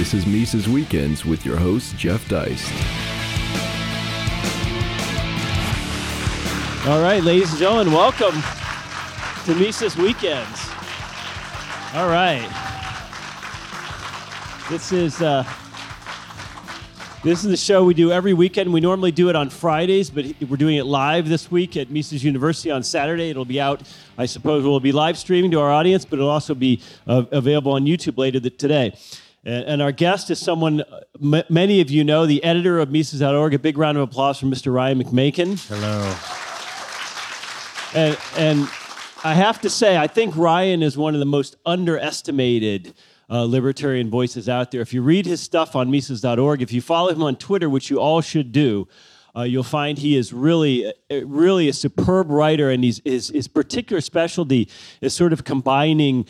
This is Mises Weekends with your host, Jeff Deist. All right, ladies and gentlemen, welcome to Mises Weekends. All right. This is the show we do every weekend. We normally do it on Fridays, but we're doing it live this week at Mises University on Saturday. It'll be out, I suppose, we'll be live streaming to our audience, but it'll also be available on YouTube later today. And our guest is someone many of you know, the editor of Mises.org. A big round of applause for Mr. Ryan McMaken. Hello. And I have to say, I think Ryan is one of the most underestimated libertarian voices out there. If you read his stuff on Mises.org, if you follow him on Twitter, which you all should do, you'll find he is really a superb writer, and his particular specialty is sort of combining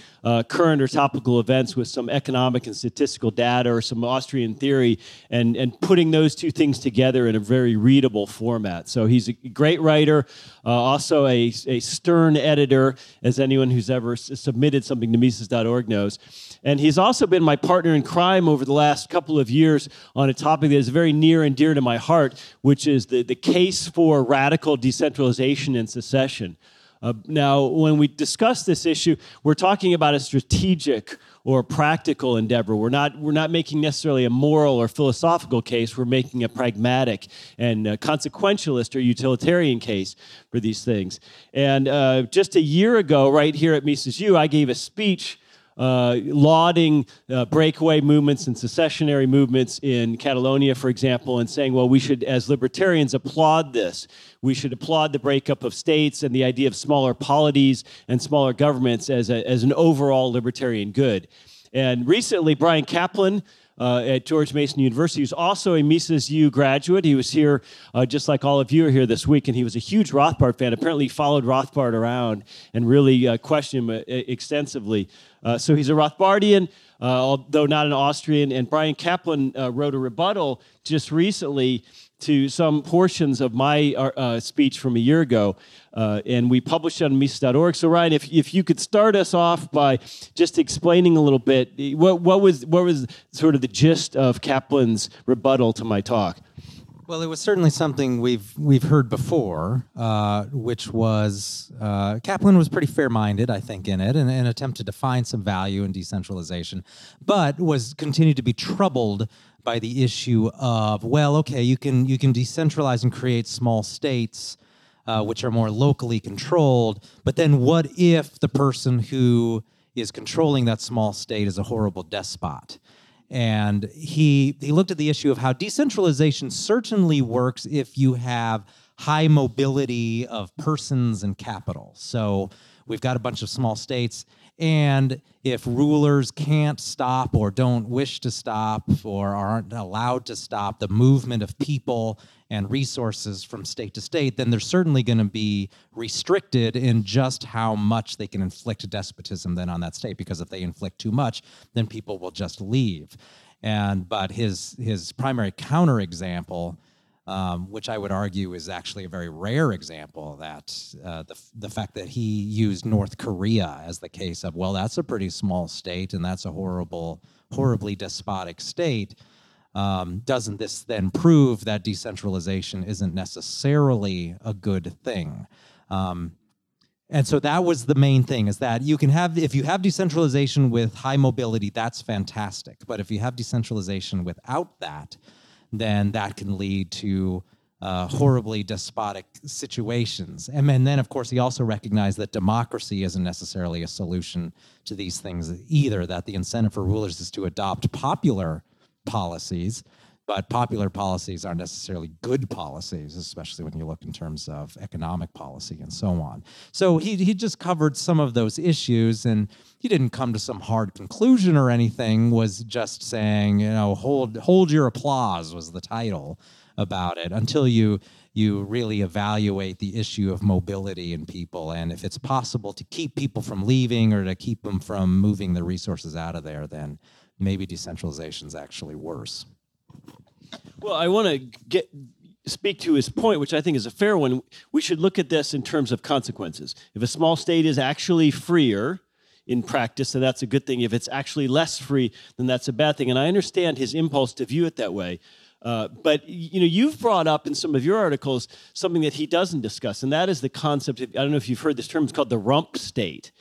current or topical events with some economic and statistical data or some Austrian theory, and putting those two things together in a very readable format. So he's a great writer, also a stern editor, as anyone who's ever submitted something to Mises.org knows. And he's also been my partner in crime over the last couple of years on a topic that is very near and dear to my heart, which is the case for radical decentralization and secession. Now, when we discuss this issue, we're talking about a strategic or practical endeavor. We're not making necessarily a moral or philosophical case. We're making a pragmatic and consequentialist or utilitarian case for these things. And just a year ago, right here at Mises U, I gave a speech lauding breakaway movements and secessionary movements in Catalonia, for example, and saying, well, we should, as libertarians, applaud this. We should applaud the breakup of states and the idea of smaller polities and smaller governments as an overall libertarian good. And recently, Bryan Caplan at George Mason University, who's also a Mises U graduate. He was here, just like all of you are here this week, and he was a huge Rothbard fan. Apparently, he followed Rothbard around and really questioned him extensively. So he's a Rothbardian, although not an Austrian. And Bryan Caplan wrote a rebuttal just recently to some portions of my speech from a year ago, and we published it on Mises.org. So Ryan, if you could start us off by just explaining a little bit what was sort of the gist of Caplan's rebuttal to my talk. Well, it was certainly something we've heard before, which was Caplan was pretty fair-minded, I think, in it, and an attempt to define some value in decentralization, but continued to be troubled by the issue of, well, okay, you can decentralize and create small states, which are more locally controlled, but then what if the person who is controlling that small state is a horrible despot? And he looked at the issue of how decentralization certainly works if you have high mobility of persons and capital. So we've got a bunch of small states, and if rulers can't stop or don't wish to stop or aren't allowed to stop the movement of people and resources from state to state, then they're certainly going to be restricted in just how much they can inflict despotism then on that state, because if they inflict too much, then people will just leave. But his primary counterexample, which I would argue is actually a very rare example, that the fact that he used North Korea as the case of, well, that's a pretty small state and that's a horribly despotic state, doesn't this then prove that decentralization isn't necessarily a good thing? And so that was the main thing, is that if you have decentralization with high mobility, that's fantastic. But if you have decentralization without that, then that can lead to horribly despotic situations. And then, of course, he also recognized that democracy isn't necessarily a solution to these things either, that the incentive for rulers is to adopt popular policies, but popular policies aren't necessarily good policies, especially when you look in terms of economic policy and so on. So he just covered some of those issues, and he didn't come to some hard conclusion or anything, was just saying, hold your applause was the title about it until you really evaluate the issue of mobility in people. And if it's possible to keep people from leaving or to keep them from moving their resources out of there, then maybe decentralization is actually worse. Well, I want to speak to his point, which I think is a fair one. We should look at this in terms of consequences. If a small state is actually freer, in practice, and that's a good thing. If it's actually less free, then that's a bad thing. And I understand his impulse to view it that way. But you've brought up in some of your articles something that he doesn't discuss, and that is the concept of, I don't know if you've heard this term, it's called the rump state.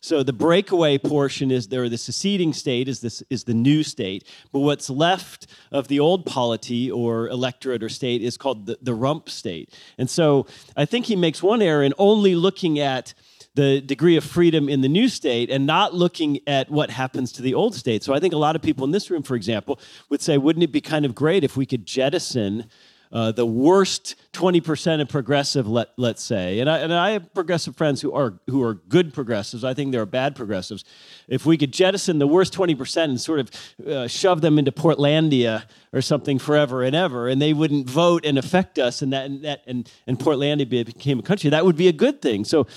So the breakaway portion is there, the seceding state is the new state, but what's left of the old polity or electorate or state is called the rump state. And so I think he makes one error in only looking at the degree of freedom in the new state and not looking at what happens to the old state. So I think a lot of people in this room, for example, would say, wouldn't it be kind of great if we could jettison the worst 20% of progressive, let's say, and I have progressive friends who are good progressives. I think there are bad progressives. If we could jettison the worst 20% and sort of shove them into Portlandia or something forever and ever, and they wouldn't vote and affect us, and Portlandia became a country, that would be a good thing. So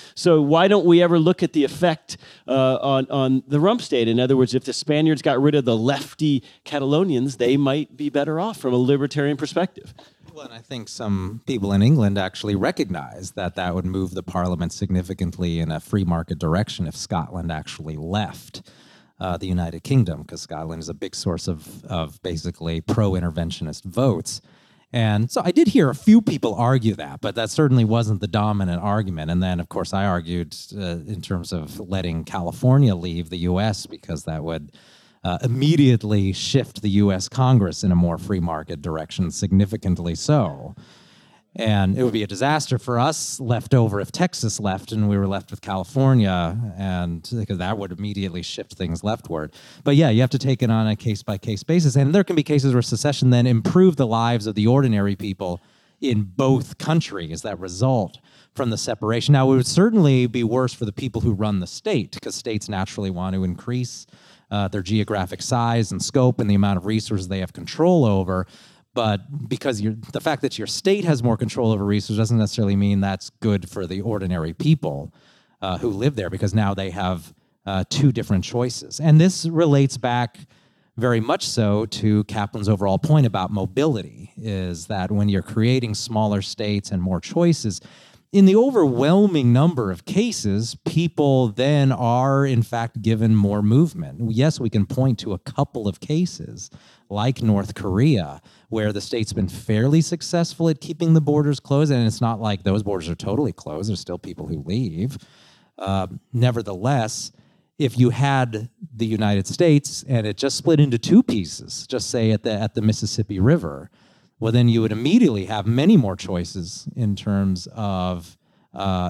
why don't we ever look at the effect on the rump state? In other words, if the Spaniards got rid of the lefty Catalonians, they might be better off from a libertarian perspective. Well, and I think some people in England actually recognize that that would move the parliament significantly in a free market direction if Scotland actually left the United Kingdom, because Scotland is a big source of basically pro-interventionist votes. And so I did hear a few people argue that, but that certainly wasn't the dominant argument. And then, of course, I argued in terms of letting California leave the U.S. because that would immediately shift the U.S. Congress in a more free market direction, significantly so. And it would be a disaster for us left over if Texas left and we were left with California, and because that would immediately shift things leftward. But yeah, you have to take it on a case-by-case basis. And there can be cases where secession then improved the lives of the ordinary people in both countries that result from the separation. Now, it would certainly be worse for the people who run the state, because states naturally want to increase their geographic size and scope and the amount of resources they have control over. But because the fact that your state has more control over resources doesn't necessarily mean that's good for the ordinary people who live there, because now they have two different choices. And this relates back very much so to Caplan's overall point about mobility, is that when you're creating smaller states and more choices, in the overwhelming number of cases, people then are, in fact, given more movement. Yes, we can point to a couple of cases, like North Korea, where the state's been fairly successful at keeping the borders closed, and it's not like those borders are totally closed. There's still people who leave. Nevertheless, if you had the United States and it just split into two pieces, just say at the Mississippi River, well, then you would immediately have many more choices in terms of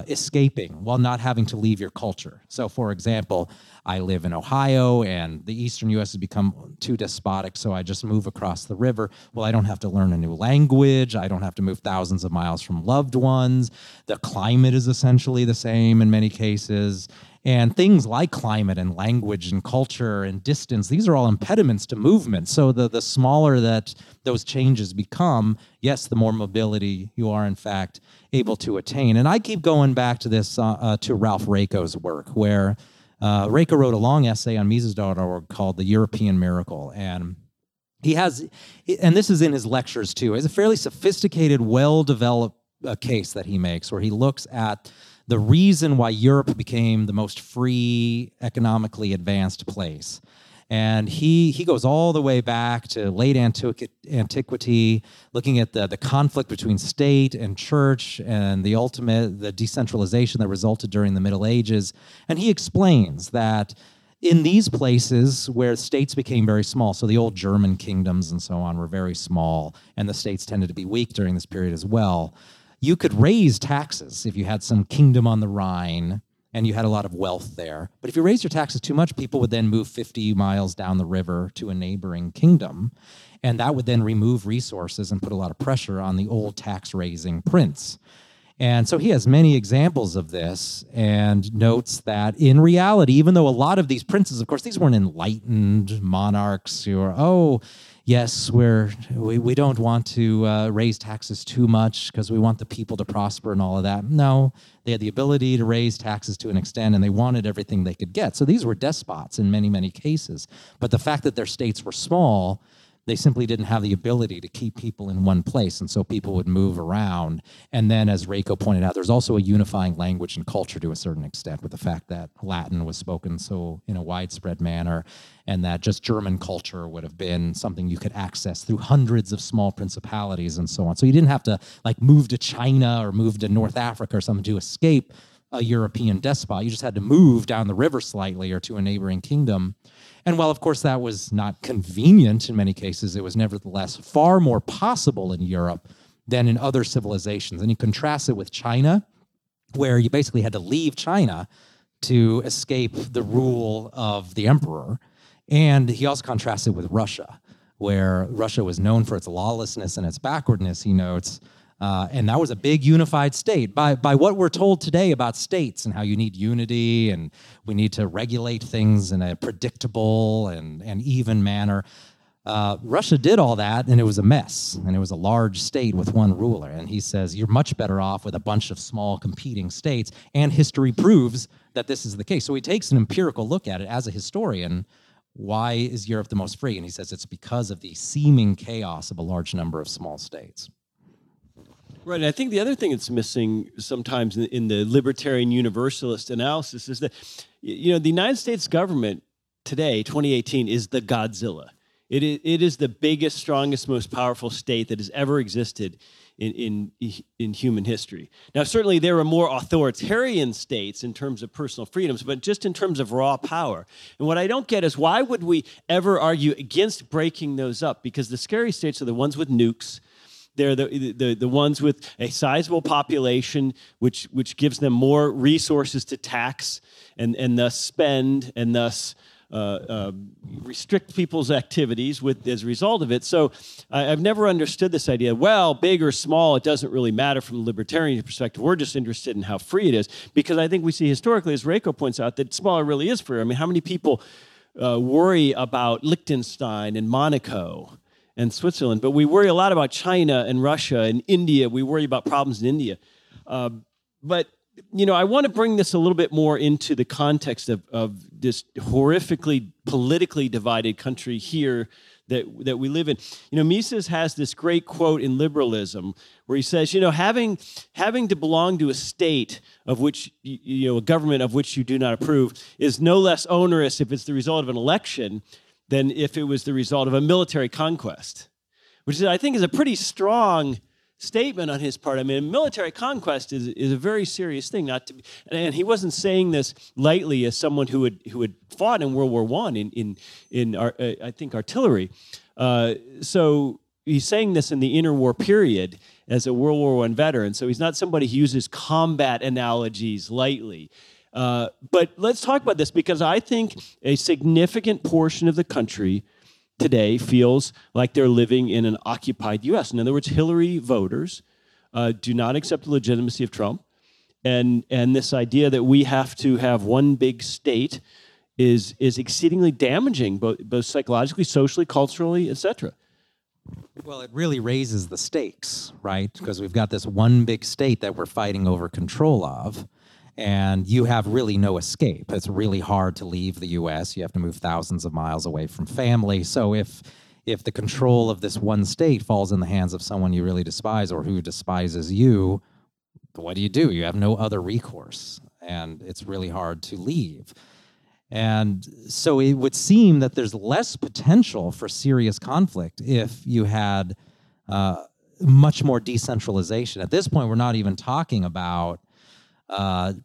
escaping while not having to leave your culture. So, for example, I live in Ohio, and the eastern U.S. has become too despotic, so I just move across the river. Well, I don't have to learn a new language. I don't have to move thousands of miles from loved ones. The climate is essentially the same in many cases. And things like climate and language and culture and distance, these are all impediments to movement. So the smaller that those changes become, yes, the more mobility you are, in fact, able to attain. And I keep going back to this, to Ralph Raico's work, where Raico wrote a long essay on Mises.org called The European Miracle. And he has, and this is in his lectures too, it's a fairly sophisticated, well-developed case that he makes, where he looks at the reason why Europe became the most free, economically advanced place. And he goes all the way back to late antiquity, looking at the conflict between state and church and the decentralization that resulted during the Middle Ages. And he explains that in these places where states became very small, so the old German kingdoms and so on were very small, and the states tended to be weak during this period as well, you could raise taxes if you had some kingdom on the Rhine and you had a lot of wealth there. But if you raised your taxes too much, people would then move 50 miles down the river to a neighboring kingdom. And that would then remove resources and put a lot of pressure on the old tax-raising prince. And so he has many examples of this and notes that in reality, even though a lot of these princes, of course, these weren't enlightened monarchs who are, yes, we don't want to raise taxes too much because we want the people to prosper and all of that. No, they had the ability to raise taxes to an extent, and they wanted everything they could get. So these were despots in many, many cases. But the fact that their states were small They simply didn't have the ability to keep people in one place, and so people would move around. And then, as Raico pointed out, there's also a unifying language and culture to a certain extent, with the fact that Latin was spoken so in a widespread manner, and that just German culture would have been something you could access through hundreds of small principalities and so on. So you didn't have to like move to China or move to North Africa or something to escape a European despot. You just had to move down the river slightly or to a neighboring kingdom. And while, of course, that was not convenient in many cases, it was nevertheless far more possible in Europe than in other civilizations. And you contrast it with China, where you basically had to leave China to escape the rule of the emperor. And he also contrasts it with Russia, where Russia was known for its lawlessness and its backwardness, he notes. And that was a big unified state. By what we're told today about states and how you need unity and we need to regulate things in a predictable and even manner, Russia did all that, and it was a mess, and it was a large state with one ruler. And he says, you're much better off with a bunch of small competing states, and history proves that this is the case. So he takes an empirical look at it as a historian. Why is Europe the most free? And he says it's because of the seeming chaos of a large number of small states. Right, and I think the other thing that's missing sometimes in the libertarian universalist analysis is that, you know, the United States government today, 2018, is the Godzilla. It is the biggest, strongest, most powerful state that has ever existed in human history. Now, certainly there are more authoritarian states in terms of personal freedoms, but just in terms of raw power. And what I don't get is why would we ever argue against breaking those up? Because the scary states are the ones with nukes. They're the ones with a sizable population, which gives them more resources to tax and thus spend and thus restrict people's activities with as a result of it. So I've never understood this idea, well, big or small, it doesn't really matter from a libertarian perspective. We're just interested in how free it is, because I think we see historically, as Raico points out, that smaller really is free. I mean, how many people worry about Liechtenstein and Monaco and Switzerland, but we worry a lot about China and Russia and India. We worry about problems in India. But, you know, I want to bring this a little bit more into the context of this horrifically politically divided country here that we live in. You know, Mises has this great quote in Liberalism where he says, you know, having to belong to a state of which, you know, a government of which you do not approve is no less onerous if it's the result of an election than if it was the result of a military conquest, which is, I think, is a pretty strong statement on his part. I mean, a military conquest is a very serious thing. Not to be, and he wasn't saying this lightly as someone who had fought in World War I in artillery. So he's saying this in the interwar period as a World War I veteran. So he's not somebody who uses combat analogies lightly. But let's talk about this, because I think a significant portion of the country today feels like they're living in an occupied U.S. In other words, Hillary voters do not accept the legitimacy of Trump. And this idea that we have to have one big state is exceedingly damaging, both psychologically, socially, culturally, et cetera. Well, it really raises the stakes, right? Because we've got this one big state that we're fighting over control of. And you have really no escape. It's really hard to leave the U.S. You have to move thousands of miles away from family. So if the control of this one state falls in the hands of someone you really despise or who despises you, what do? You have no other recourse, and it's really hard to leave. And so it would seem that there's less potential for serious conflict if you had much more decentralization. At this point, we're not even talking about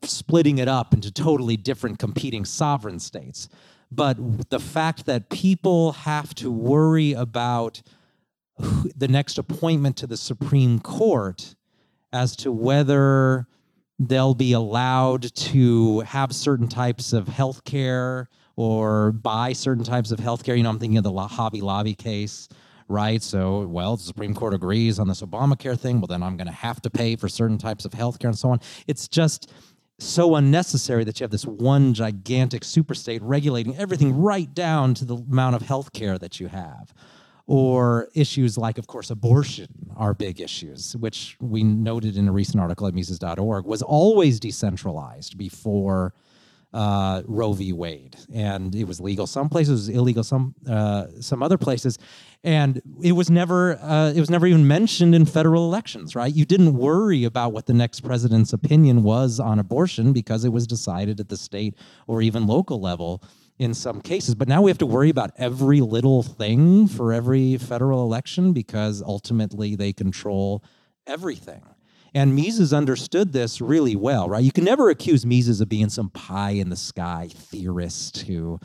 splitting it up into totally different competing sovereign states. But the fact that people have to worry about the next appointment to the Supreme Court as to whether they'll be allowed to have certain types of health care or buy certain types of health care. You know, I'm thinking of the Hobby Lobby case. Right, so, well, the Supreme Court agrees on this Obamacare thing, well, then I'm going to have to pay for certain types of healthcare and so on. It's just so unnecessary that you have this one gigantic superstate regulating everything right down to the amount of healthcare that you have. Or issues like, of course, abortion are big issues, which we noted in a recent article at Mises.org was always decentralized before Roe v. Wade, and it was legal some places, it was illegal some other places, and it was never even mentioned in federal elections, right? You didn't worry about what the next president's opinion was on abortion because it was decided at the state or even local level in some cases. But now we have to worry about every little thing for every federal election because ultimately they control everything. And Mises understood this really well, right? You can never accuse Mises of being some pie-in-the-sky theorist who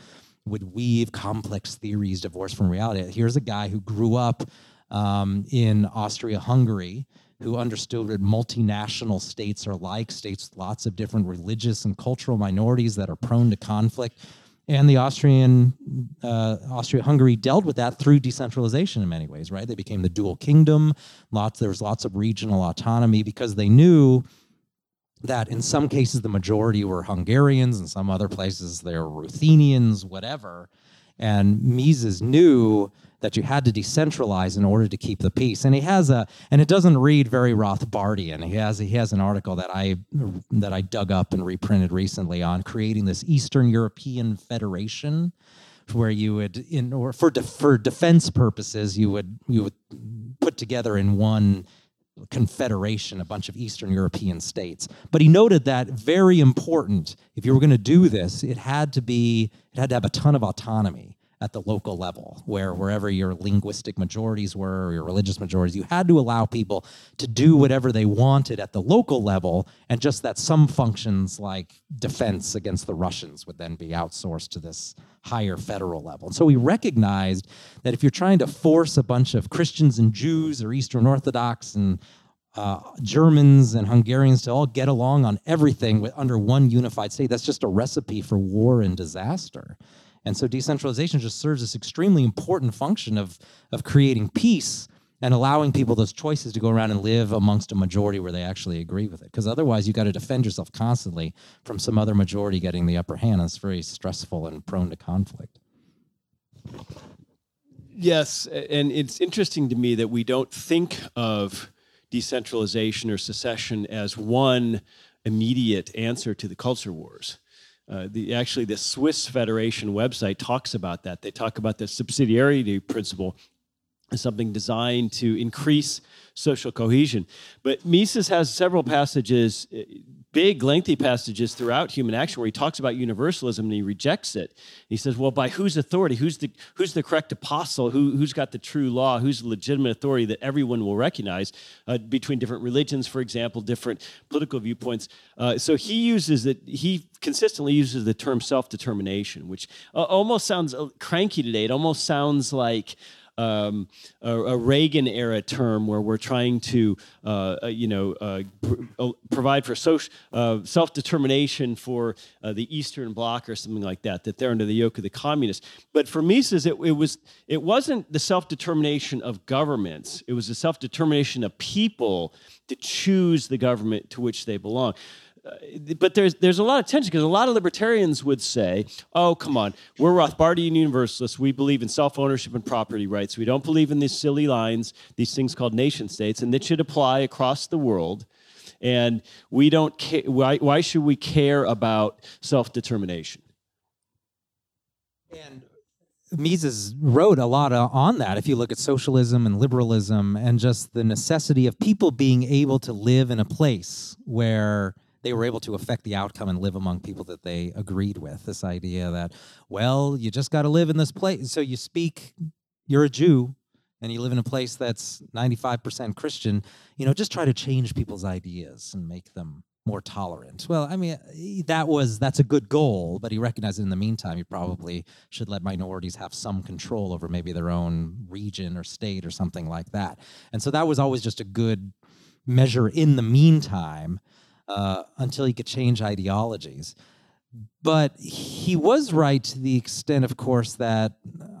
would weave complex theories divorced from reality. Here's a guy who grew up in Austria-Hungary, who understood what multinational states are like, states with lots of different religious and cultural minorities that are prone to conflict. And the Austria-Hungary dealt with that through decentralization in many ways, right? They became the dual kingdom. There was lots of regional autonomy because they knew that in some cases the majority were Hungarians, in some other places they were Ruthenians, whatever. And Mises knew that you had to decentralize in order to keep the peace. And he has a, and it doesn't read very Rothbardian. He has an article that I dug up and reprinted recently on creating this Eastern European Federation, where you would, for defense purposes, you would put together in one confederation a bunch of Eastern European states. But he noted that very important. If you were going to do this, it had to have a ton of autonomy at the local level, wherever your linguistic majorities were or your religious majorities, you had to allow people to do whatever they wanted at the local level, and just that some functions like defense against the Russians would then be outsourced to this higher federal level. And so we recognized that if you're trying to force a bunch of Christians and Jews or Eastern Orthodox and Germans and Hungarians to all get along on everything under one unified state, that's just a recipe for war and disaster. And so decentralization just serves this extremely important function of creating peace and allowing people those choices to go around and live amongst a majority where they actually agree with it. Because otherwise, you got to defend yourself constantly from some other majority getting the upper hand. It's very stressful and prone to conflict. Yes, and it's interesting to me that we don't think of decentralization or secession as one immediate answer to the culture wars. The Swiss Federation website talks about that. They talk about the subsidiarity principle as something designed to increase social cohesion. But Mises has several passages, big, lengthy passages throughout Human Action where he talks about universalism and he rejects it. He says, well, by whose authority? Who's the correct apostle? Who's got the true law? Who's the legitimate authority that everyone will recognize between different religions, for example, different political viewpoints? So he consistently uses the term self-determination, which almost sounds cranky today. It almost sounds like a Reagan-era term where we're trying to, provide for social self-determination for the Eastern Bloc or something like that. That they're under the yoke of the communists. But for Mises, it wasn't the self-determination of governments. It was the self-determination of people to choose the government to which they belong. But there's a lot of tension because a lot of libertarians would say, oh, come on, we're Rothbardian universalists. We believe in self-ownership and property rights. We don't believe in these silly lines, these things called nation states, and that should apply across the world. And we don't care. Why should we care about self-determination? And Mises wrote a lot on that. If you look at socialism and liberalism and just the necessity of people being able to live in a place where they were able to affect the outcome and live among people that they agreed with. This idea that, well, you just got to live in this place. So you're a Jew, and you live in a place that's 95% Christian. Just try to change people's ideas and make them more tolerant. Well, I mean, that's a good goal, but he recognized in the meantime, you probably should let minorities have some control over maybe their own region or state or something like that. And so that was always just a good measure in the meantime, until he could change ideologies. But he was right to the extent, of course, that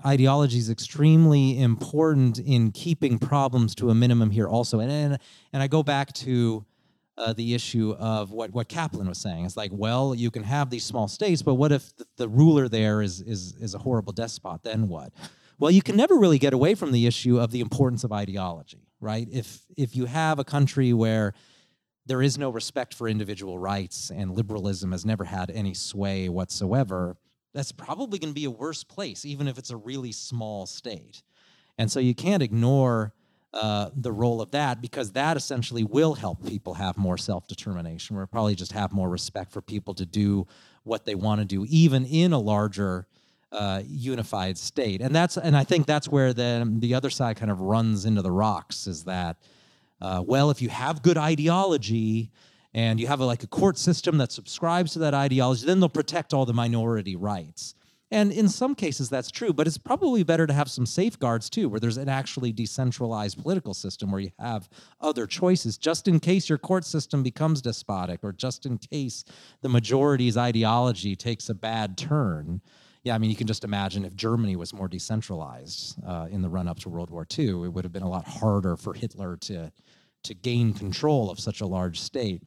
ideology is extremely important in keeping problems to a minimum here also. And I go back to the issue of what Kaplan was saying. It's like, well, you can have these small states, but what if the ruler there is a horrible despot? Then what? Well, you can never really get away from the issue of the importance of ideology, right? If you have a country where there is no respect for individual rights, and liberalism has never had any sway whatsoever, that's probably going to be a worse place, even if it's a really small state. And so you can't ignore the role of that, because that essentially will help people have more self-determination. We'll probably just have more respect for people to do what they want to do, even in a larger unified state. And I think that's where the other side kind of runs into the rocks, is that, well, if you have good ideology and you have a court system that subscribes to that ideology, then they'll protect all the minority rights. And in some cases, that's true, but it's probably better to have some safeguards, too, where there's an actually decentralized political system where you have other choices, just in case your court system becomes despotic, or just in case the majority's ideology takes a bad turn. Yeah, I mean, you can just imagine if Germany was more decentralized in the run-up to World War II, it would have been a lot harder for Hitler to gain control of such a large state.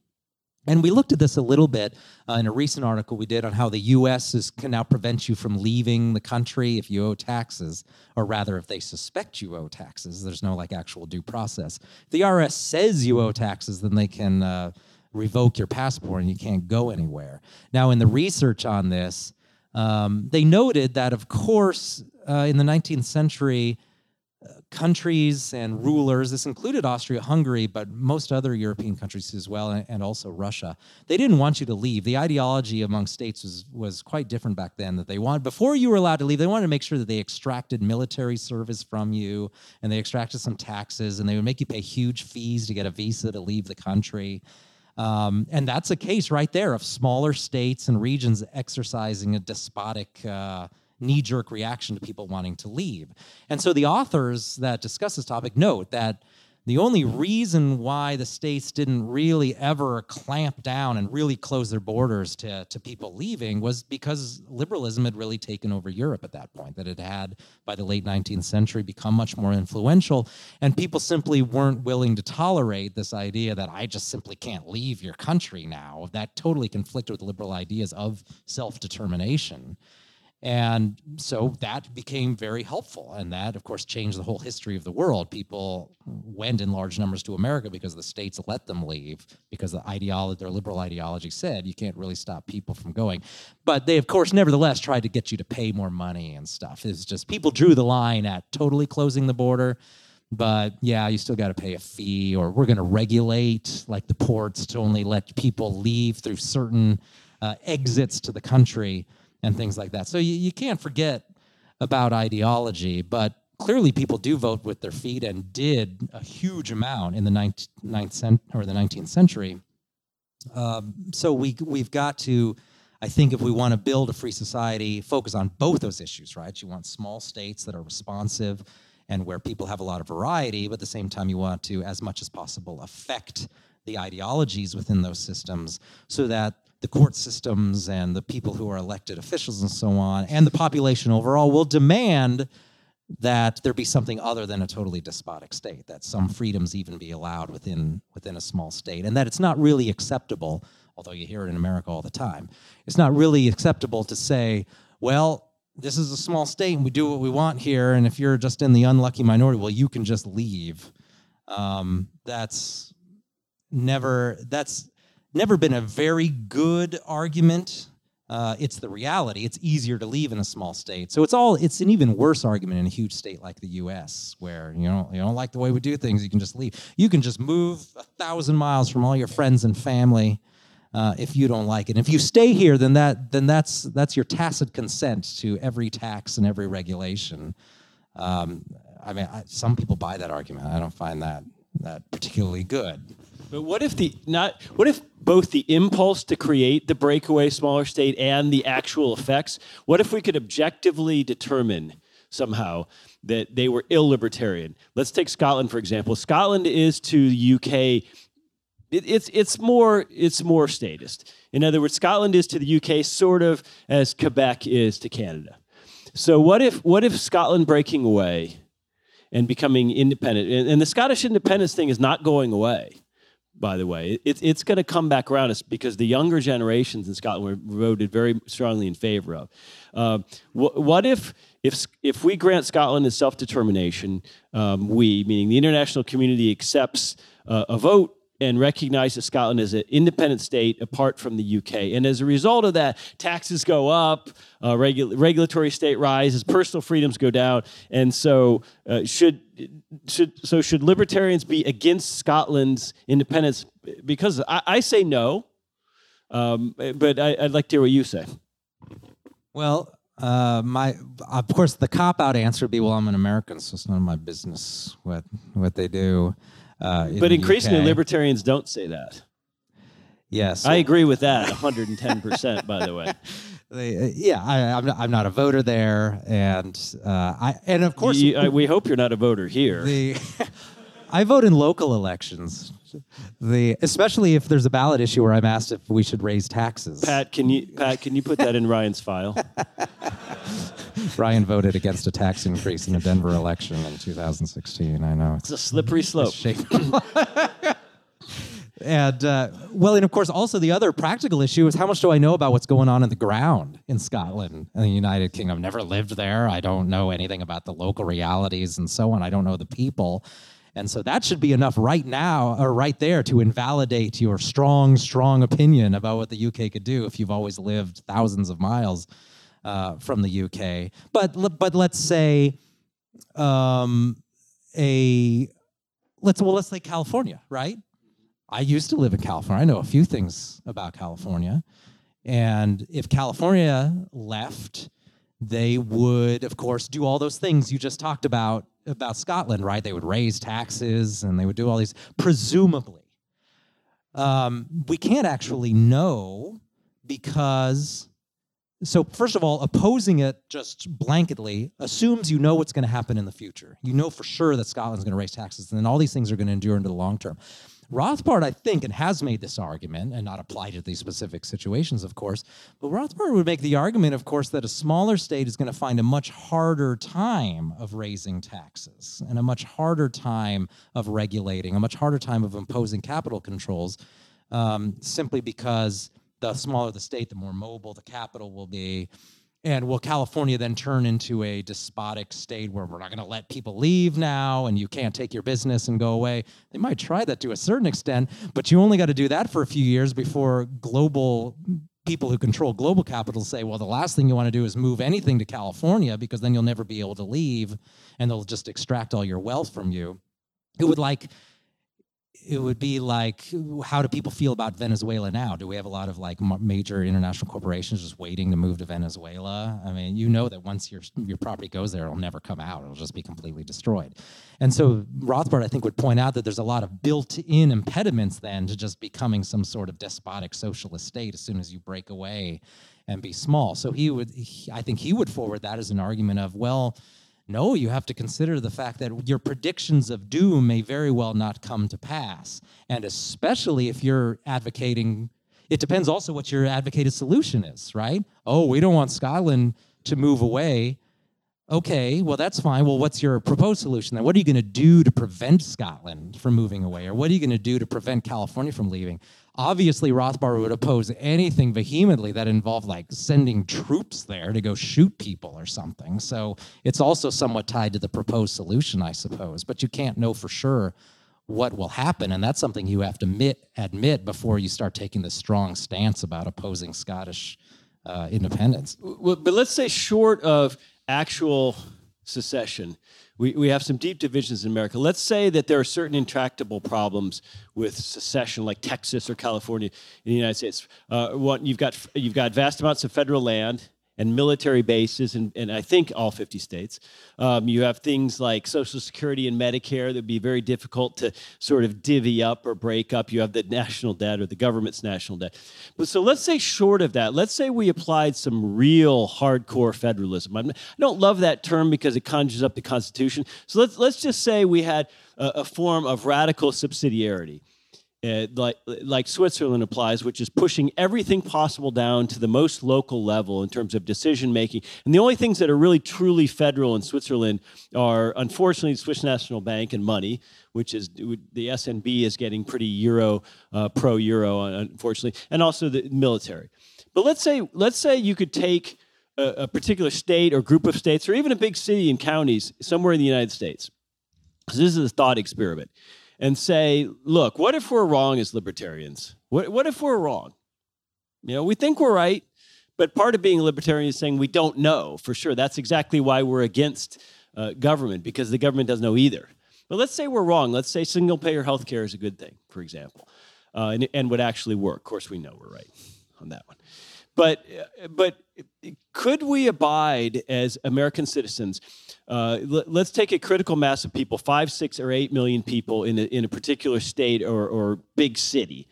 And we looked at this a little bit in a recent article we did on how the U.S. can now prevent you from leaving the country if you owe taxes, or rather if they suspect you owe taxes. There's no actual due process. If the IRS says you owe taxes, then they can revoke your passport and you can't go anywhere. Now, in the research on this, they noted that, of course, in the 19th century, countries and rulers, this included Austria-Hungary, but most other European countries as well, and also Russia, they didn't want you to leave. The ideology among states was quite different back then, that they wanted, before you were allowed to leave, they wanted to make sure that they extracted military service from you, and they extracted some taxes, and they would make you pay huge fees to get a visa to leave the country. And that's a case right there of smaller states and regions exercising a despotic knee-jerk reaction to people wanting to leave. And so the authors that discuss this topic note that the only reason why the states didn't really ever clamp down and really close their borders to people leaving was because liberalism had really taken over Europe at that point, that it had, by the late 19th century, become much more influential, and people simply weren't willing to tolerate this idea that I just simply can't leave your country now. That totally conflicted with liberal ideas of self-determination. And so that became very helpful. And that, of course, changed the whole history of the world. People went in large numbers to America because the states let them leave, because their liberal ideology said you can't really stop people from going. But they, of course, nevertheless tried to get you to pay more money and stuff. It's just people drew the line at totally closing the border. But yeah, you still got to pay a fee, or we're going to regulate the ports to only let people leave through certain exits to the country, and things like that. So you can't forget about ideology, but clearly people do vote with their feet and did a huge amount in the 19th century. So we've got to, I think, if we want to build a free society, focus on both those issues, right? You want small states that are responsive and where people have a lot of variety, but at the same time you want to, as much as possible, affect the ideologies within those systems so that the court systems and the people who are elected officials and so on, and the population overall, will demand that there be something other than a totally despotic state, that some freedoms even be allowed within a small state, and that it's not really acceptable, although you hear it in America all the time, it's not really acceptable to say, well, this is a small state and we do what we want here, and if you're just in the unlucky minority, well, you can just leave. That's never been a very good argument. It's the reality. It's easier to leave in a small state. So it's an even worse argument in a huge state like the US, where you don't like the way we do things, you can just leave. You can just move 1,000 miles from all your friends and family if you don't like it. If you stay here, then that's your tacit consent to every tax and every regulation. Some people buy that argument. I don't find that particularly good. But what if both the impulse to create the breakaway smaller state and the actual effects, what if we could objectively determine somehow that they were illibertarian? Let's take Scotland, for example. Scotland is to the UK, it's more statist. In other words, Scotland is to the UK sort of as Quebec is to Canada. So what if Scotland breaking away and becoming independent, and the Scottish independence thing is not going away, by the way. It's going to come back around us, because the younger generations in Scotland were voted very strongly in favor of. What if we grant Scotland its self-determination, we, meaning the international community, accepts a vote and recognize that Scotland is an independent state apart from the UK. And as a result of that, taxes go up, regulatory state rises, personal freedoms go down. And so should libertarians be against Scotland's independence? Because I say no, but I'd like to hear what you say. Well, of course, the cop-out answer would be, well, I'm an American, so it's none of my business what they do. But increasingly, libertarians don't say that. Yes, I agree with that 110%. By the way, I'm not a voter there, and of course, we hope you're not a voter here. I vote in local elections. Especially if there's a ballot issue where I'm asked if we should raise taxes. Pat, can you put that in Ryan's file? Ryan voted against a tax increase in the Denver election in 2016. I know it's a slippery slope. And of course, also the other practical issue is how much do I know about what's going on in the ground in Scotland and the United Kingdom? I've never lived there. I don't know anything about the local realities and so on. I don't know the people. And so that should be enough right now or right there to invalidate your strong opinion about what the UK could do if you've always lived thousands of miles from the UK. But let's say let's say California, right? I used to live in California. I know a few things about California. And if California left, they would, of course, do all those things you just talked about Scotland, right? They would raise taxes and they would do all these, presumably. We can't actually know because, so first of all, opposing it just blanketly assumes you know what's going to happen in the future. You know for sure that Scotland's going to raise taxes and then all these things are going to endure into the long term. Rothbard, I think, and has made this argument, and not applied to these specific situations, of course, but Rothbard would make the argument, of course, that a smaller state is going to find a much harder time of raising taxes and a much harder time of regulating, a much harder time of imposing capital controls, simply because the smaller the state, the more mobile the capital will be. And will California then turn into a despotic state where we're not going to let people leave now and you can't take your business and go away? They might try that to a certain extent, but you only got to do that for a few years before global people who control global capital say, well, the last thing you want to do is move anything to California because then you'll never be able to leave and they'll just extract all your wealth from you. It would be like, how do people feel about Venezuela now? Do we have a lot of like major international corporations just waiting to move to Venezuela? I mean, you know that once your property goes there, it'll never come out. It'll just be completely destroyed. And so Rothbard, I think, would point out that there's a lot of built-in impediments then to just becoming some sort of despotic socialist state as soon as you break away and be small. So I think he would forward that as an argument of, well, no, you have to consider the fact that your predictions of doom may very well not come to pass. And especially if you're advocating, it depends also what your advocated solution is, right? Oh, we don't want Scotland to move away. Okay, well, that's fine. Well, what's your proposed solution then? What are you going to do to prevent Scotland from moving away? Or what are you going to do to prevent California from leaving? Obviously, Rothbard would oppose anything vehemently that involved like sending troops there to go shoot people or something. So it's also somewhat tied to the proposed solution, I suppose. But you can't know for sure what will happen. And that's something you have to admit before you start taking the strong stance about opposing Scottish independence. But let's say short of actual secession, we have some deep divisions in America. Let's say that there are certain intractable problems with secession, like Texas or California in the United States. You've got vast amounts of federal land and military bases in I think all 50 states. You have things like Social Security and Medicare that would be very difficult to sort of divvy up or break up. You have the national debt or the government's national debt. But so let's say short of that, let's say we applied some real hardcore federalism. I don't love that term because it conjures up the Constitution. So let's just say we had a form of radical subsidiarity. Like Switzerland applies, which is pushing everything possible down to the most local level in terms of decision-making. And the only things that are really truly federal in Switzerland are, unfortunately, the Swiss National Bank and money, which is the SNB is getting pretty pro-Euro, unfortunately, and also the military. But let's say you could take a particular state or group of states or even a big city and counties somewhere in the United States. So this is a thought experiment. and say, look, what if we're wrong as libertarians? What if we're wrong? You know, we think we're right, but part of being a libertarian is saying we don't know for sure. That's exactly why we're against government, because the government doesn't know either. But let's say we're wrong. Let's say single-payer healthcare is a good thing, for example, and would actually work. Of course, we know we're right on that one. But could we abide as American citizens? Let's take a critical mass of people, 5, 6, or 8 million people in a particular state or big city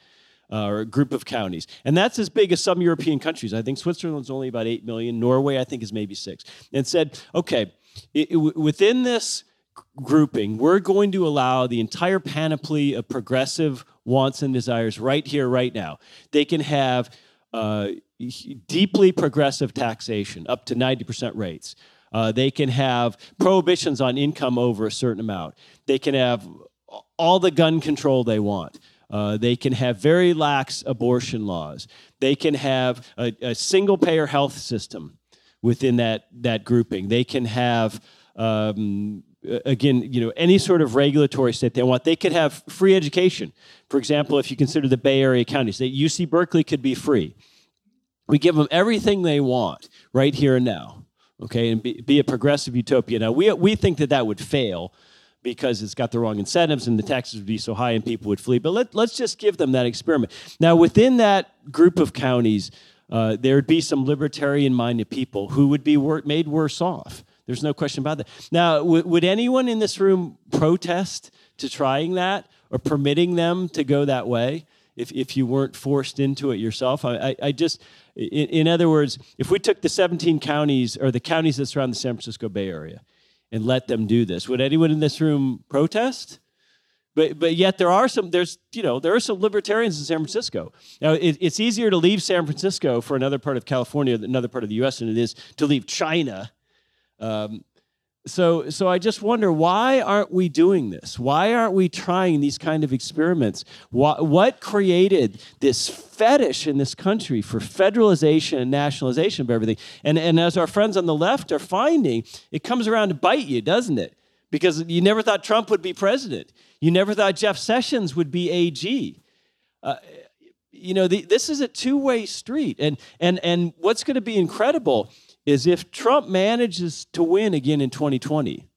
or a group of counties. And that's as big as some European countries. I think Switzerland's only about 8 million. Norway, I think, is maybe 6. And said, okay, within this grouping, we're going to allow the entire panoply of progressive wants and desires right here, right now. They can have deeply progressive taxation, up to 90% rates. They can have prohibitions on income over a certain amount. They can have all the gun control they want. They can have very lax abortion laws. They can have a single-payer health system within that grouping. They can have again, you know, any sort of regulatory state they want. They could have free education. For example, if you consider the Bay Area counties, UC Berkeley could be free. We give them everything they want right here and now, okay, and be a progressive utopia. Now, we think that would fail because it's got the wrong incentives and the taxes would be so high and people would flee. But let's just give them that experiment. Now, within that group of counties, there would be some libertarian-minded people who would be made worse off. There's no question about that. Now, would anyone in this room protest to trying that or permitting them to go that way if you weren't forced into it yourself? I just, in other words, if we took the 17 counties or the counties that surround the San Francisco Bay Area and let them do this, would anyone in this room protest? But yet there are some libertarians in San Francisco. Now it's easier to leave San Francisco for another part of California, another part of the U.S. than it is to leave China. So I just wonder, why aren't we doing this? Why aren't we trying these kind of experiments? What created this fetish in this country for federalization and nationalization of everything? And as our friends on the left are finding, it comes around to bite you, doesn't it? Because you never thought Trump would be president. You never thought Jeff Sessions would be AG. This is a two-way street. And what's going to be incredible is if Trump manages to win again in 2020,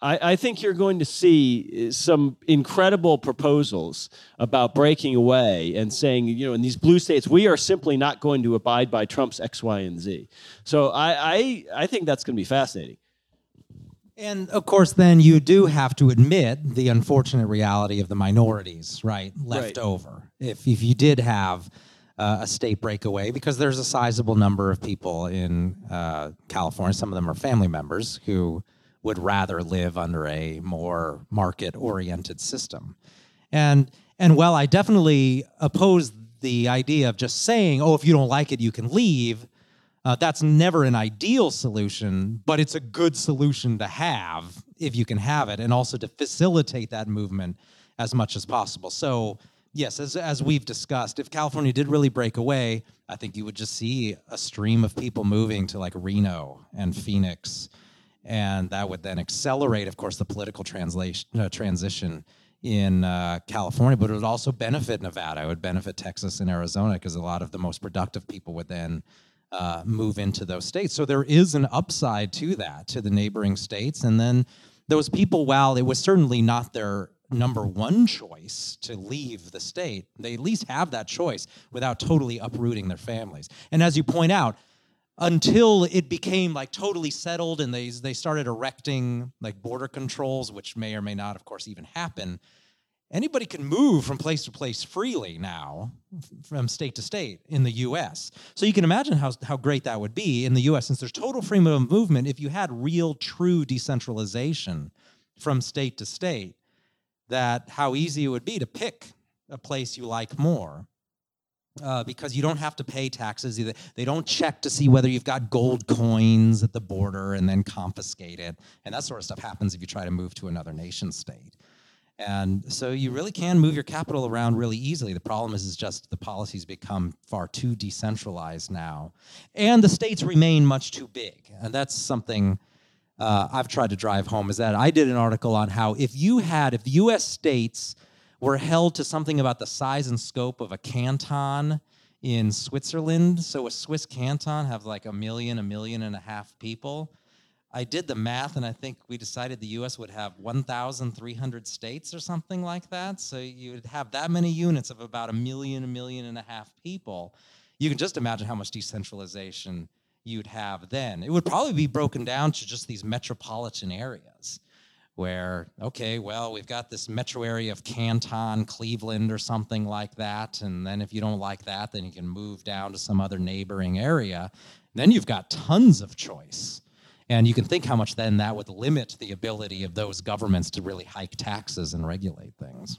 I think you're going to see some incredible proposals about breaking away and saying, you know, in these blue states, we are simply not going to abide by Trump's X, Y, and Z. So I think that's going to be fascinating. And, of course, then you do have to admit the unfortunate reality of the minorities, right, left over. If you did have a state breakaway, because there's a sizable number of people in California. Some of them are family members who would rather live under a more market-oriented system. And while I definitely oppose the idea of just saying, oh, if you don't like it, you can leave, that's never an ideal solution, but it's a good solution to have if you can have it, and also to facilitate that movement as much as possible. So yes, as we've discussed, if California did really break away, I think you would just see a stream of people moving to like Reno and Phoenix, and that would then accelerate, of course, the political transition in California, but it would also benefit Nevada. It would benefit Texas and Arizona, because a lot of the most productive people would then move into those states. So there is an upside to that, to the neighboring states. And then those people, while it was certainly not their number one choice to leave the state, they at least have that choice without totally uprooting their families. And as you point out, until it became like totally settled and they started erecting like border controls, which may or may not, of course, even happen, anybody can move from place to place freely now, from state to state in the U.S. So you can imagine how great that would be in the U.S. since there's total freedom of movement. If you had real, true decentralization from state to state, that how easy it would be to pick a place you like more, because you don't have to pay taxes either. They don't check to see whether you've got gold coins at the border and then confiscate it. And that sort of stuff happens if you try to move to another nation state. And so you really can move your capital around really easily. The problem is just the policies become far too decentralized now. And the states remain much too big. And that's something I've tried to drive home is that I did an article on how if the U.S. states were held to something about the size and scope of a canton in Switzerland, so a Swiss canton have like a million and a half people. I did the math, and I think we decided the U.S. would have 1,300 states or something like that. So you would have that many units of about a million and a half people. You can just imagine how much decentralization you'd have then. It would probably be broken down to just these metropolitan areas where, okay, well, we've got this metro area of Canton, Cleveland, or something like that. And then if you don't like that, then you can move down to some other neighboring area. Then you've got tons of choice. And you can think how much then that would limit the ability of those governments to really hike taxes and regulate things.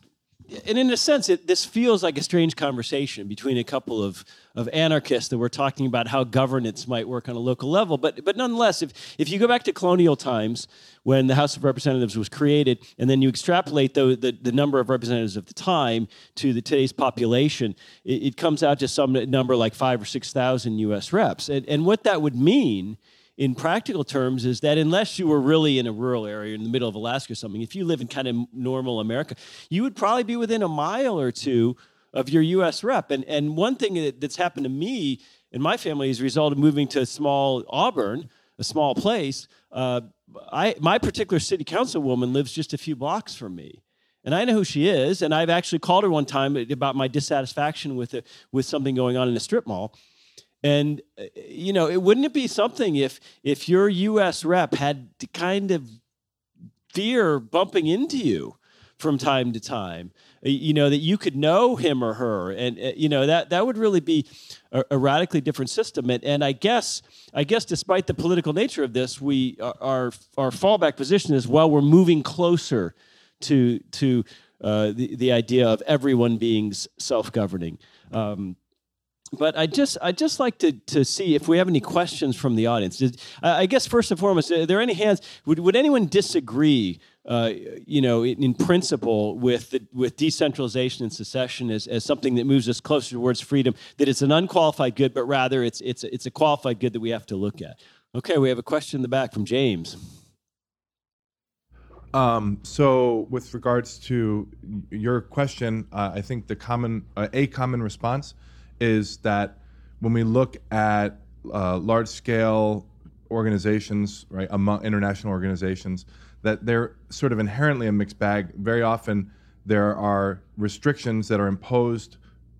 And in a sense, this feels like a strange conversation between a couple of anarchists that were talking about how governance might work on a local level. But nonetheless, if you go back to colonial times when the House of Representatives was created, and then you extrapolate the number of representatives of the time to today's population, it comes out to some number like 5,000 or 6,000 U.S. reps. And what that would mean in practical terms is that unless you were really in a rural area in the middle of Alaska or something, if you live in kind of normal America, you would probably be within a mile or two of your U.S. rep. And one thing that's happened to me and my family as a result of moving to small Auburn, a small place, my particular city councilwoman lives just a few blocks from me. And I know who she is, and I've actually called her one time about my dissatisfaction with something going on in a strip mall. And, you know, wouldn't it be something if your U.S. rep had to kind of fear bumping into you from time to time, you know, that you could know him or her. And, you know, that would really be a radically different system. And I guess despite the political nature of this, our fallback position is, well, we're moving closer to the idea of everyone being self-governing. But I just like to see if we have any questions from the audience. I guess first and foremost, are there any hands? Would anyone disagree, in principle, with decentralization and secession as something that moves us closer towards freedom? That it's an unqualified good, but rather it's a qualified good that we have to look at. Okay, we have a question in the back from James. So with regards to your question, I think a common response is that when we look at large-scale organizations, right, among international organizations, that they're sort of inherently a mixed bag. Very often there are restrictions that are imposed,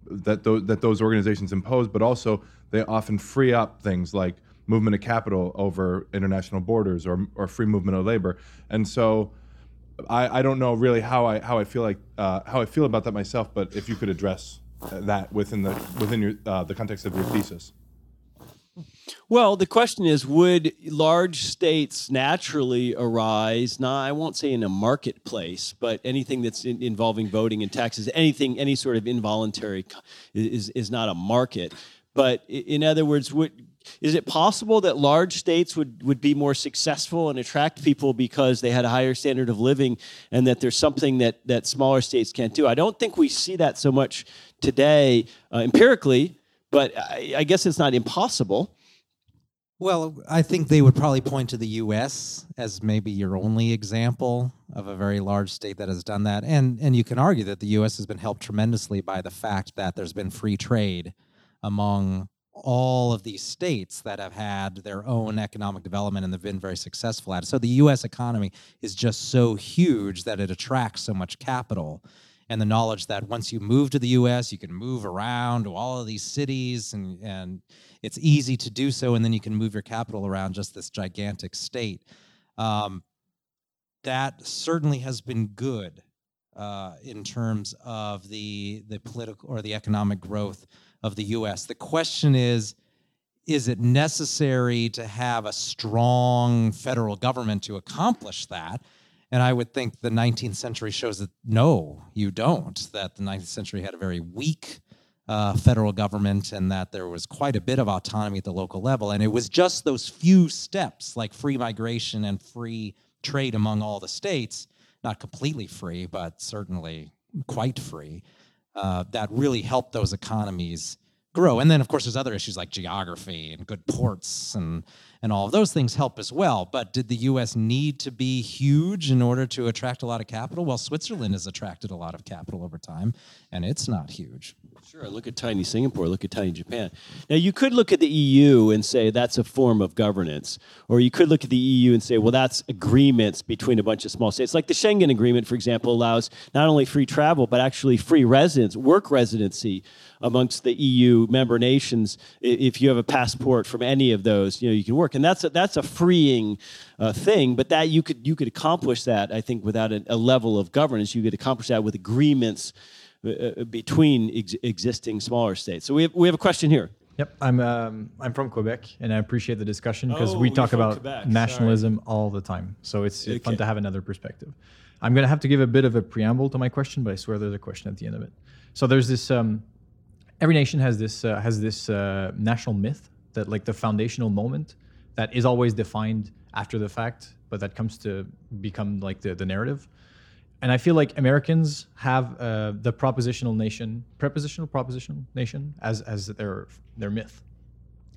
that those organizations impose, but also they often free up things like movement of capital over international borders or free movement of labor. And so I don't know really how I feel about that myself, but if you could address that within your context of your thesis. Well, the question is, would large states naturally arise? I won't say in a marketplace, but anything that's involving voting and taxes, any sort of involuntary is not a market. But in other words, is it possible that large states would be more successful and attract people because they had a higher standard of living, and that there's something that smaller states can't do? I don't think we see that so much today empirically, but I guess it's not impossible. Well, I think they would probably point to the U.S. as maybe your only example of a very large state that has done that. And you can argue that the U.S. has been helped tremendously by the fact that there's been free trade among all of these states that have had their own economic development and they've been very successful at it. So the U.S. economy is just so huge that it attracts so much capital. And the knowledge that once you move to the U.S., you can move around to all of these cities, and it's easy to do so, and then you can move your capital around just this gigantic state. That certainly has been good in terms of the political or the economic growth of the U.S. The question is it necessary to have a strong federal government to accomplish that? And I would think the 19th century shows that no, you don't, that the 19th century had a very weak federal government, and that there was quite a bit of autonomy at the local level. And it was just those few steps, like free migration and free trade among all the states, not completely free, but certainly quite free, that really helped those economies grow. And then, of course, there's other issues like geography and good ports and all of those things help as well. But did the U.S. need to be huge in order to attract a lot of capital? Well, Switzerland has attracted a lot of capital over time, and it's not huge. Sure. Look at tiny Singapore. Look at tiny Japan. Now, you could look at the EU and say that's a form of governance. Or you could look at the EU and say, well, that's agreements between a bunch of small states. Like the Schengen Agreement, for example, allows not only free travel, but actually free residence, work residency amongst the EU member nations. If you have a passport from any of those, you know, you can work. And that's a freeing thing, but that you could accomplish that, I think, without a level of governance. You could accomplish that with agreements between existing smaller states. So we have a question here. Yep, I'm from Quebec, and I appreciate the discussion because we talk about Quebec. Nationalism all the time. So it's fun to have another perspective. I'm going to have to give a bit of a preamble to my question, but I swear there's a question at the end of it. So there's this. Every nation has this national myth that, like, the foundational moment that is always defined after the fact, but that comes to become like the narrative. And I feel like Americans have the prepositional nation as their myth.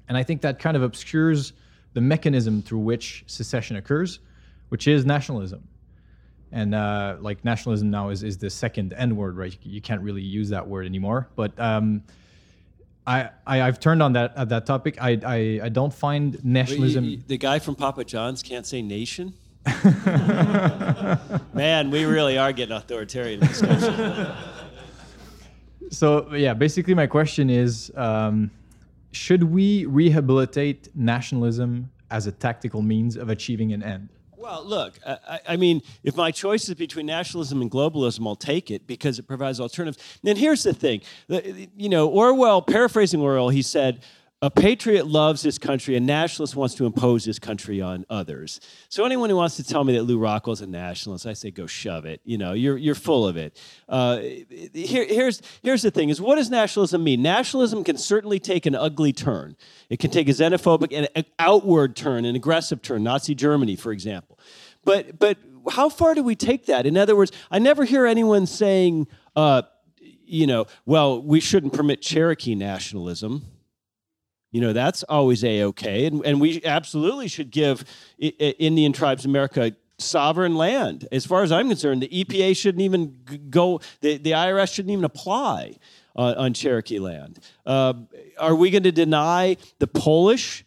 And I think that kind of obscures the mechanism through which secession occurs, which is nationalism. And like nationalism now is the second N word, right? You can't really use that word anymore. But I've turned on that topic. I don't find nationalism. Wait, the guy from Papa John's can't say nation? Man, we really are getting authoritarian discussion. So yeah, basically my question is, should we rehabilitate nationalism as a tactical means of achieving an end? Well, look, I mean, if my choice is between nationalism and globalism, I'll take it because it provides alternatives. And then here's the thing, you know, Orwell, paraphrasing Orwell, he said, a patriot loves his country, a nationalist wants to impose his country on others. So anyone who wants to tell me that Lou Rockwell's a nationalist, I say go shove it. You know, you're full of it. Here's the thing, is what does nationalism mean? Nationalism can certainly take an ugly turn. It can take a xenophobic and an outward turn, an aggressive turn, Nazi Germany, for example. But how far do we take that? In other words, I never hear anyone saying, you know, well, we shouldn't permit Cherokee nationalism. You know, that's always A-OK, and we absolutely should give Indian tribes in America sovereign land. As far as I'm concerned, the EPA shouldn't even go, the IRS shouldn't even apply on Cherokee land. Are we going to deny the Polish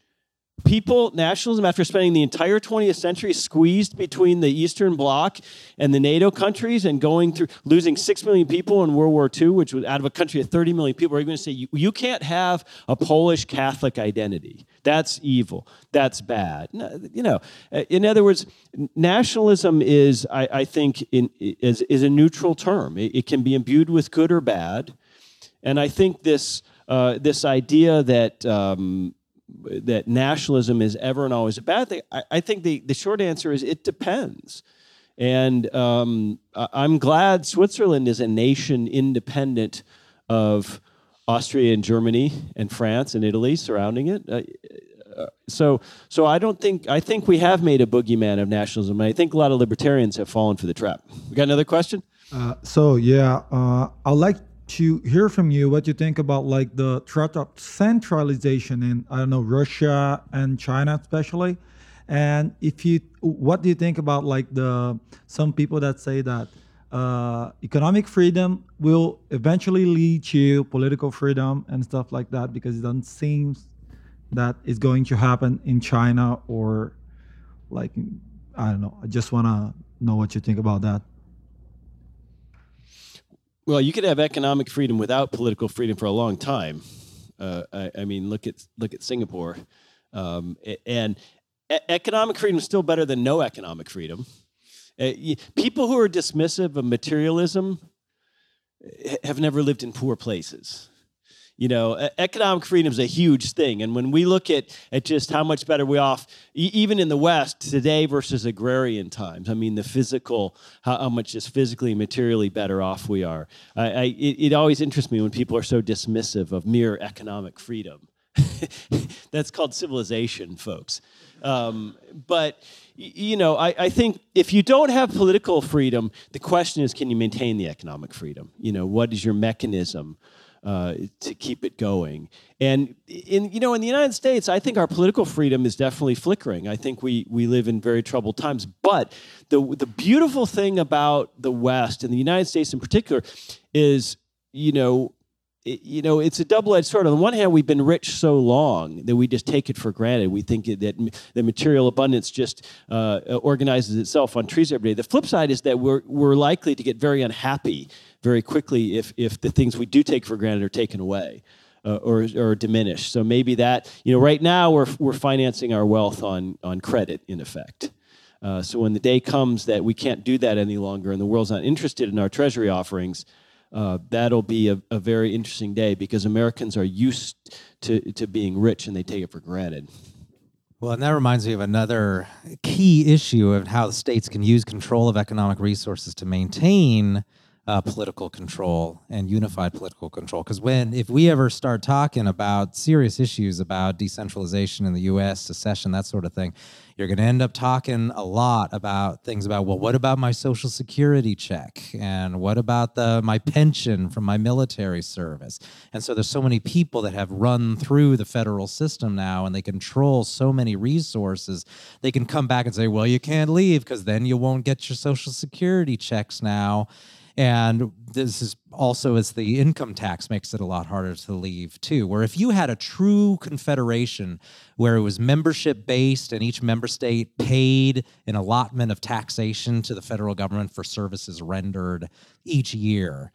people nationalism after spending the entire 20th century squeezed between the Eastern Bloc and the NATO countries and going through, losing 6 million people in World War II, which was out of a country of 30 million people? Are you going to say, you can't have a Polish Catholic identity? That's evil. That's bad. No, you know, in other words, nationalism is, I think, is a neutral term. It can be imbued with good or bad. And I think this idea that nationalism is ever and always a bad thing, I think the short answer is it depends. And I'm glad Switzerland is a nation independent of Austria and Germany and France and Italy surrounding it. So I think we have made a boogeyman of nationalism. And I think a lot of libertarians have fallen for the trap. We got another question? I'd like to hear from you what you think about, like, the threat of centralization in, I don't know, Russia and China especially, and what do you think about, like, some people that say that economic freedom will eventually lead to political freedom and stuff like that, because it doesn't seem that it's going to happen in China, or, like, I don't know. I just want to know what you think about that. Well, you could have economic freedom without political freedom for a long time. I mean, look at Singapore. And economic freedom is still better than no economic freedom. People who are dismissive of materialism have never lived in poor places. You know, economic freedom is a huge thing. And when we look at just how much better we're off, even in the West today versus agrarian times, I mean, the physical, how much just physically and materially better off we are. It always interests me when people are so dismissive of mere economic freedom. That's called civilization, folks. But, you know, I think if you don't have political freedom, the question is, can you maintain the economic freedom? You know, what is your mechanism to keep it going. And in the United States, I think our political freedom is definitely flickering. I think we live in very troubled times. But the beautiful thing about the West and the United States in particular is, it's a double-edged sword. On the one hand, we've been rich so long that we just take it for granted. We think that the material abundance just organizes itself on trees every day. The flip side is that we're likely to get very unhappy very quickly if the things we do take for granted are taken away or diminished. So maybe that, right now we're financing our wealth on credit, in effect. So when the day comes that we can't do that any longer and the world's not interested in our treasury offerings, that'll be a very interesting day, because Americans are used to being rich and they take it for granted. Well, and that reminds me of another key issue of how the states can use control of economic resources to maintain political control and unified political control. Because if we ever start talking about serious issues about decentralization in the U.S., secession, that sort of thing, you're going to end up talking a lot about things about, well, what about my Social Security check? And what about my pension from my military service? And so there's so many people that have run through the federal system now, and they control so many resources. They can come back and say, well, you can't leave because then you won't get your Social Security checks now. And this is also, as the income tax makes it a lot harder to leave too, where if you had a true confederation where it was membership based and each member state paid an allotment of taxation to the federal government for services rendered each year,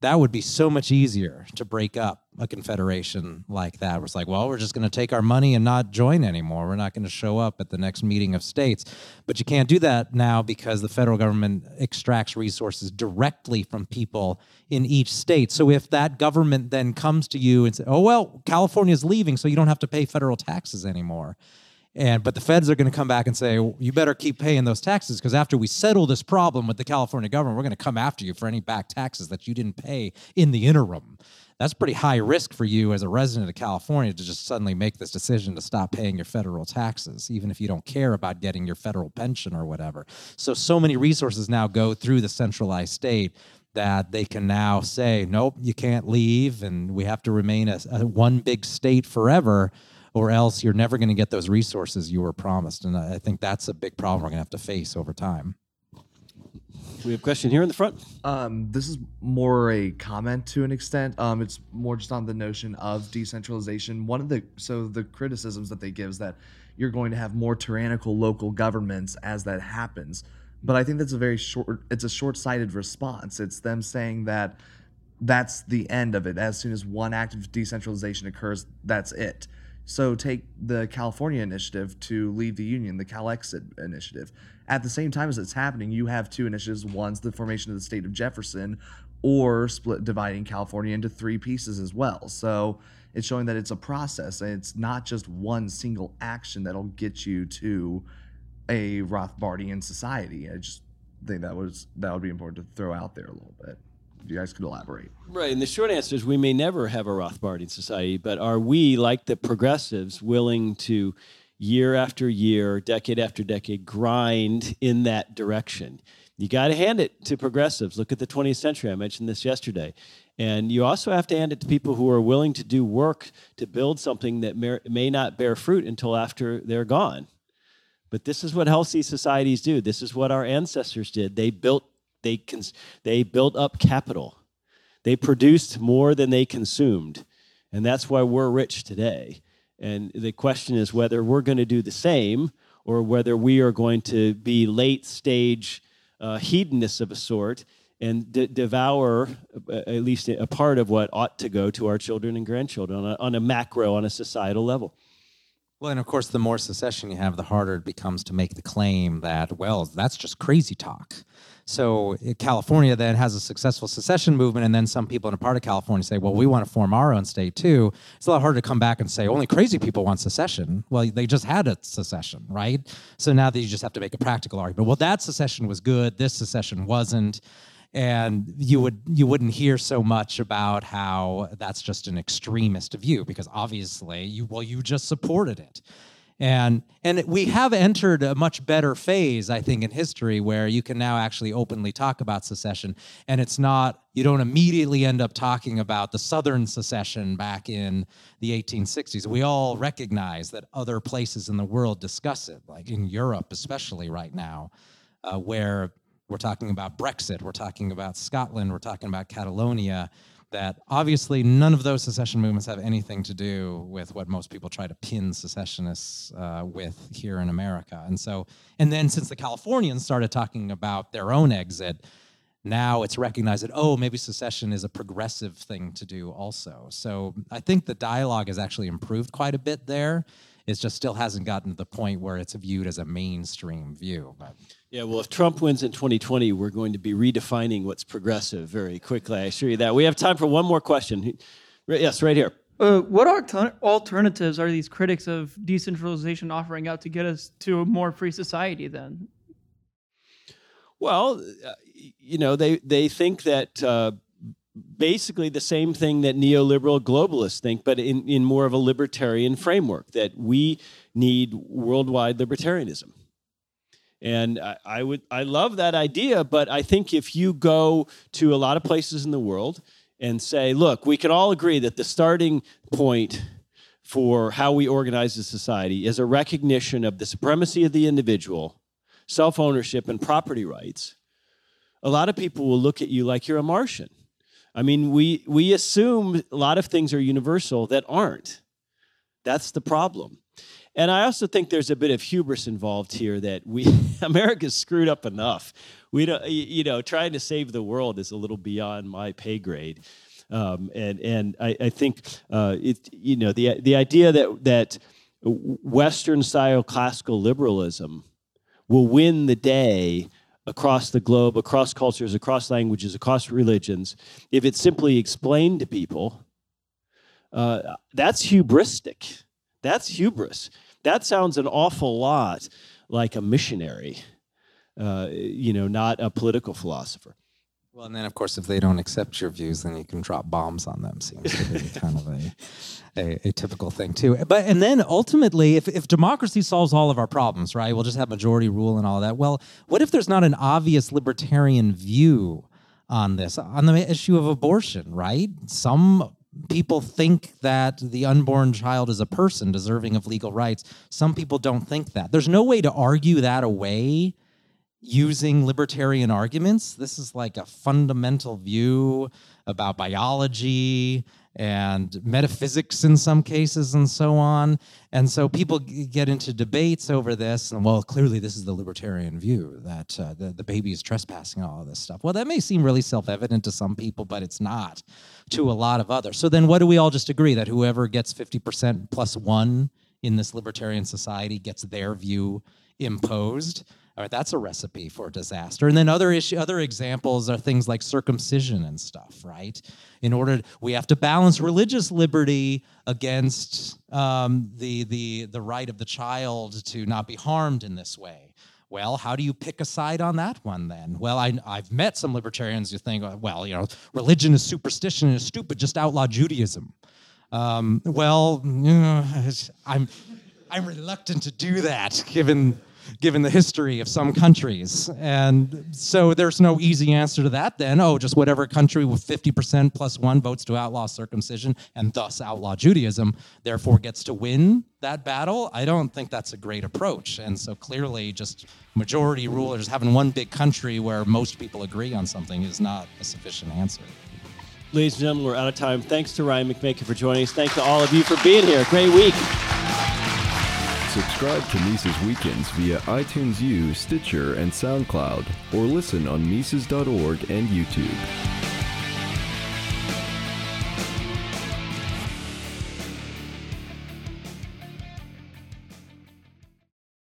that would be so much easier to break up a confederation like that, where it's like, well, we're just going to take our money and not join anymore. We're not going to show up at the next meeting of states. But you can't do that now because the federal government extracts resources directly from people in each state. So if that government then comes to you and says, oh, well, California's leaving, so you don't have to pay federal taxes anymore. But the feds are going to come back and say, well, you better keep paying those taxes, because after we settle this problem with the California government, we're going to come after you for any back taxes that you didn't pay in the interim. That's pretty high risk for you as a resident of California to just suddenly make this decision to stop paying your federal taxes, even if you don't care about getting your federal pension or whatever. So many resources now go through the centralized state that they can now say, nope, you can't leave, and we have to remain a one big state forever, or else you're never going to get those resources you were promised. And I think that's a big problem we're going to have to face over time. We have a question here in the front. This is more a comment to an extent. It's more just on the notion of decentralization. The criticisms that they give is that you're going to have more tyrannical local governments as that happens. But I think that's a short-sighted response. It's them saying that that's the end of it. As soon as one act of decentralization occurs, that's it. So take the California initiative to leave the union, the Cal Exit initiative. At the same time as it's happening, you have two initiatives. One's the formation of the state of Jefferson, or dividing California into three pieces as well. So it's showing that it's a process, and it's not just one single action that'll get you to a Rothbardian society. I just think that would be important to throw out there a little bit. If you guys could elaborate. Right, and the short answer is we may never have a Rothbardian society, but are we, like the progressives, willing to year after year, decade after decade, grind in that direction? You got to hand it to progressives. Look at the 20th century. I mentioned this yesterday. And you also have to hand it to people who are willing to do work to build something that may not bear fruit until after they're gone. But this is what healthy societies do. This is what our ancestors did. They built up capital. They produced more than they consumed. And that's why we're rich today. And the question is whether we're going to do the same, or whether we are going to be late stage hedonists of a sort and devour at least a part of what ought to go to our children and grandchildren on a societal level. Well, and of course, the more secession you have, the harder it becomes to make the claim that, well, that's just crazy talk. So California then has a successful secession movement, and then some people in a part of California say, well, we want to form our own state too. It's a lot harder to come back and say, only crazy people want secession. Well, they just had a secession, right? So now that you just have to make a practical argument. Well, that secession was good, this secession wasn't. And you wouldn't hear so much about how that's just an extremist view, because obviously you just supported it. And we have entered a much better phase, I think, in history where you can now actually openly talk about secession. And it's not, you don't immediately end up talking about the Southern secession back in the 1860s. We all recognize that other places in the world discuss it, like in Europe, especially right now, where we're talking about Brexit, we're talking about Scotland, we're talking about Catalonia, that obviously none of those secession movements have anything to do with what most people try to pin secessionists with here in America. And so, and then since the Californians started talking about their own exit, now it's recognized that, oh, maybe secession is a progressive thing to do also. So I think the dialogue has actually improved quite a bit there. It just still hasn't gotten to the point where it's viewed as a mainstream view. But. Yeah, well, if Trump wins in 2020, we're going to be redefining what's progressive very quickly. I assure you that. We have time for one more question. Yes, right here. What alternatives are these critics of decentralization offering out to get us to a more free society then? Well, you know, they think that basically the same thing that neoliberal globalists think, but in more of a libertarian framework, that we need worldwide libertarianism. And I love that idea, but I think if you go to a lot of places in the world and say, look, we can all agree that the starting point for how we organize a society is a recognition of the supremacy of the individual, self-ownership, and property rights, a lot of people will look at you like you're a Martian. I mean, we assume a lot of things are universal that aren't. That's the problem. And I also think there's a bit of hubris involved here that America's screwed up enough. We don't, you know, trying to save the world is a little beyond my pay grade. And I think it, you know, the idea that Western style classical liberalism will win the day across the globe, across cultures, across languages, across religions, if it's simply explained to people, that's hubristic. That's hubris. That sounds an awful lot like a missionary, you know, not a political philosopher. Well, and then, of course, if they don't accept your views, then you can drop bombs on them. Seems to be kind of a typical thing, too. But and then, ultimately, if democracy solves all of our problems, right, we'll just have majority rule and all that. Well, what if there's not an obvious libertarian view on this, on the issue of abortion, right? Some people think that the unborn child is a person deserving of legal rights. Some people don't think that. There's no way to argue that away using libertarian arguments. This is like a fundamental view about biology and metaphysics in some cases and so on. And so people get into debates over this, and well, clearly this is the libertarian view, that the baby is trespassing, all of this stuff. Well, that may seem really self-evident to some people, but it's not to a lot of others. So then what do we all just agree? That whoever gets 50% plus one in this libertarian society gets their view imposed? All right, that's a recipe for disaster. And then other examples are things like circumcision and stuff, right? In order, we have to balance religious liberty against the right of the child to not be harmed in this way. Well, how do you pick a side on that one then? Well, I've met some libertarians who think, well, you know, religion is superstition and is stupid, just outlaw Judaism. Well, you know, I'm reluctant to do that, given the history of some countries. And so there's no easy answer to that then. Oh, just whatever country with 50% plus one votes to outlaw circumcision and thus outlaw Judaism, therefore gets to win that battle. I don't think that's a great approach. And so clearly just majority rule or just having one big country where most people agree on something is not a sufficient answer. Ladies and gentlemen, we're out of time. Thanks to Ryan McMaken for joining us. Thanks to all of you for being here. Great week. Subscribe to Mises Weekends via iTunes U, Stitcher, and SoundCloud, or listen on Mises.org and YouTube.